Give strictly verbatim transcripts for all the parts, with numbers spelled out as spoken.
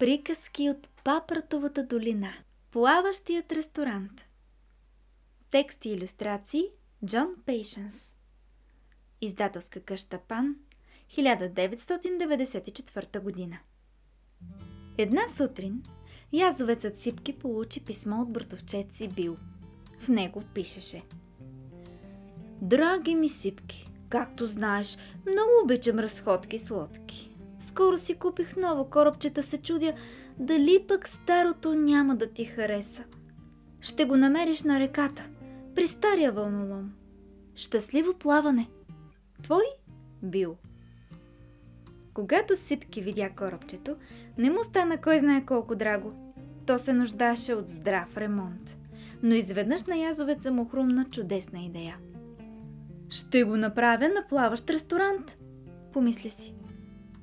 Приказки от Папратовата долина. Плаващият ресторант. Текст и илюстрации Джон Пейшенс. Издателска къща Пан, хиляда деветстотин деветдесет и четвърта година. Една сутрин Язовецът Сипки получи писмо от братовчет си Бил. В него пишеше: Драги ми Сипки, както знаеш, много обичам разходки с лодки. Скоро си купих ново корабче, та се чудя дали пък старото няма да ти хареса. Ще го намериш на реката, при стария вълнолом. Щастливо плаване! Твой Бил. Когато Сипки видя корабчето, не му стана кой знае колко драго. То се нуждаеше от здрав ремонт. Но изведнъж на Язовеца му хрумна чудесна идея. Ще го направя на плаващ ресторант, помисли си.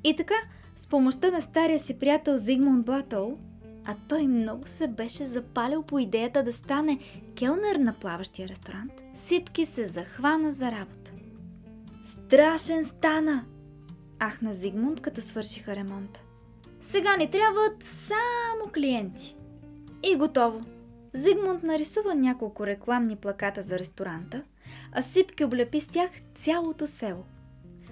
И така, с помощта на стария си приятел Зигмунд Блатол, а той много се беше запалил по идеята да стане келнер на плаващия ресторант, Сипки се захвана за работа. Страшен стана! Ахна Зигмунд, като свършиха ремонта. Сега ни трябват само клиенти. И готово! Зигмунд нарисува няколко рекламни плаката за ресторанта, а Сипки облепи с тях цялото село.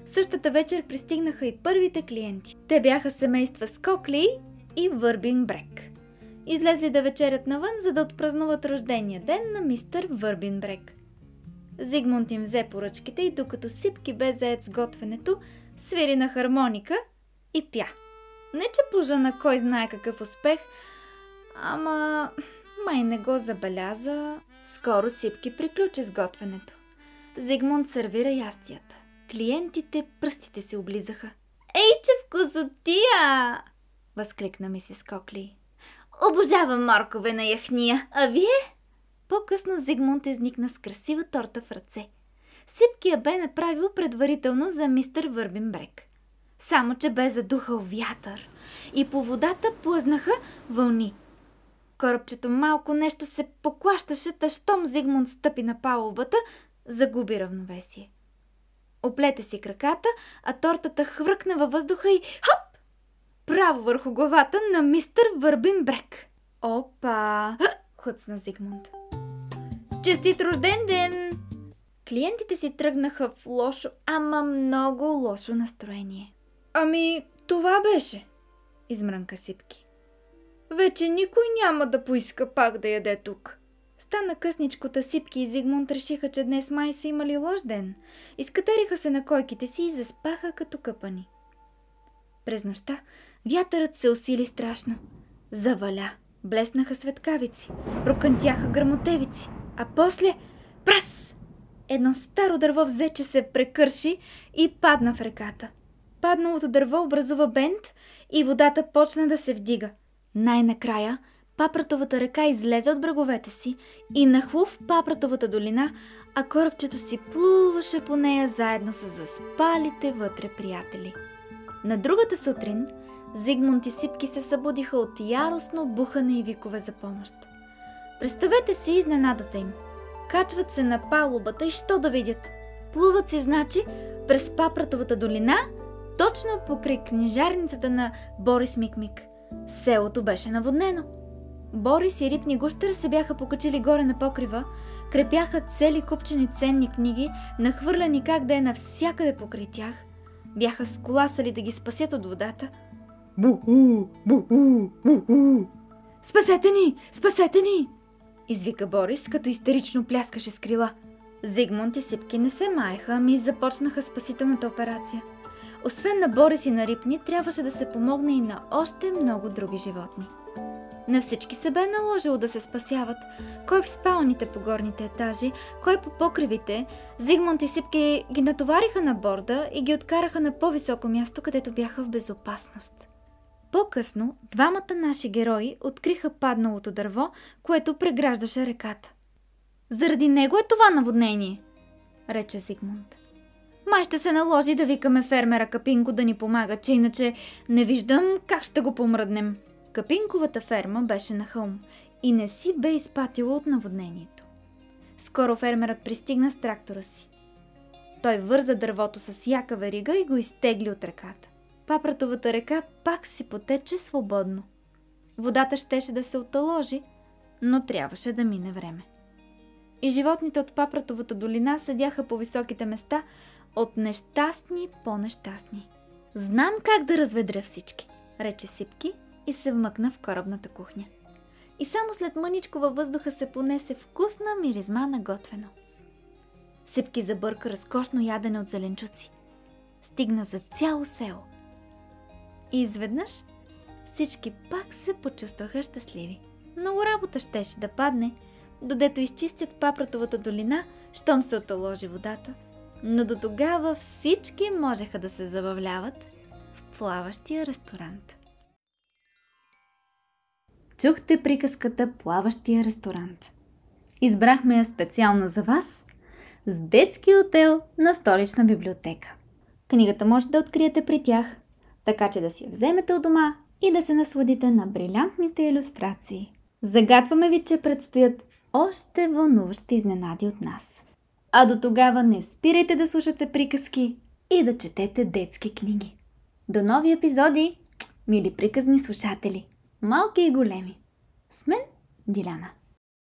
Същата вечер пристигнаха и първите клиенти. Те бяха семейства Скокли и Върбинбрек. Излезли да вечерят навън, за да отпразнуват рождения ден на мистер Върбинбрек. Зигмунд им взе поръчките и докато Сипки бе заед с готвенето, свири на хармоника и пя. Не че пожена кой знае какъв успех, ама май не го забеляза. Скоро Сипки приключи с готвенето. Зигмунд сервира ястията. Клиентите пръстите се облизаха. Ей, че вкусотия! Възкликна мисис Скокли. Обожавам моркове на яхния, а вие? По-късно Зигмунд изникна с красива торта в ръце. Сипки я бе направил предварително за мистер Върбинбрек. Само че бе задухал вятър и по водата плъзнаха вълни. Корабчето малко нещо се поклащаше, та щом Зигмунд стъпи на палубата, загуби равновесие. Оплете си краката, а тортата хвъркна във въздуха и хоп! Право върху главата на мистер Върбинбрек. Опа! Хъцна Зигмунд. Честит рожден ден! Клиентите си тръгнаха в лошо, ама много лошо настроение. Ами, това беше, измрънка Сипки. Вече никой няма да поиска пак да яде тук. Стана късничкота, Сипки и Зигмунд решиха, че днес май са имали лош ден. Изкатериха се на койките си и заспаха като къпани. През нощта вятърът се усили страшно. Заваля, блеснаха светкавици, прокънтяха гръмотевици, а после пръс! Едно старо дърво взе, че се прекърши и падна в реката. Падналото дърво образува бент и водата почна да се вдига. Най-накрая Папратовата река излезе от бреговете си и нахлу в Папратовата долина, а корабчето си плуваше по нея заедно с заспалите вътре приятели. На другата сутрин Зигмунд и Сипки се събудиха от яростно бухане и викове за помощ. Представете си изненадата им. Качват се на палубата и що да видят? Плуват си, значи, през Папратовата долина, точно покрай книжарницата на Борис Микмик. Селото беше наводнено. Борис и Рипни Гущер се бяха покачили горе на покрива, крепяха цели купчени ценни книги, нахвърляни как да е навсякъде покрай тях. Бяха сколасали да ги спасят от водата. Бу-у, бу-у, бу-у! Спасете ни! Спасете ни! Извика Борис, като истерично пляскаше с крила. Зигмунд и Сипки не се маеха, ами започнаха спасителната операция. Освен на Борис и на Рипни, трябваше да се помогне и на още много други животни. На всички се бе наложило да се спасяват. Кой в спалните по горните етажи, кой по покривите. Зигмунд и Сипки ги натовариха на борда и ги откараха на по-високо място, където бяха в безопасност. По-късно двамата наши герои откриха падналото дърво, което преграждаше реката. Заради него е това наводнение, рече Зигмунд. Май ще се наложи да викаме фермера Капинко да ни помага, че иначе не виждам как ще го помръднем. Капинковата ферма беше на хълм и не си бе изпатила от наводнението. Скоро фермерът пристигна с трактора си. Той върза дървото с яка верига и го изтегли от реката. Папратовата река пак си потече свободно. Водата щеше да се оталожи, но трябваше да мине време. И животните от Папратовата долина седяха по високите места от нещастни по-нещастни. Знам как да разведря всички, рече Сипки и се вмъкна в корабната кухня. И само след мъничко във въздуха се понесе вкусна миризма на готвено. Сипки забърка разкошно ядене от зеленчуци. Стигна за цяло село. И изведнъж всички пак се почувстваха щастливи. Много работа щеше да падне, додето изчистят Папратовата долина, щом се оталожи водата. Но до тогава всички можеха да се забавляват в плаващия ресторант. Чухте приказката Плаващия ресторант. Избрахме я специално за вас с детски отдел на Столична библиотека. Книгата може да откриете при тях, така че да си я вземете от дома и да се насладите на брилянтните илюстрации. Загатваме ви, че предстоят още вълнуващи изненади от нас. А до тогава не спирайте да слушате приказки и да четете детски книги. До нови епизоди, мили приказни слушатели, малки и големи. С мен Диляна.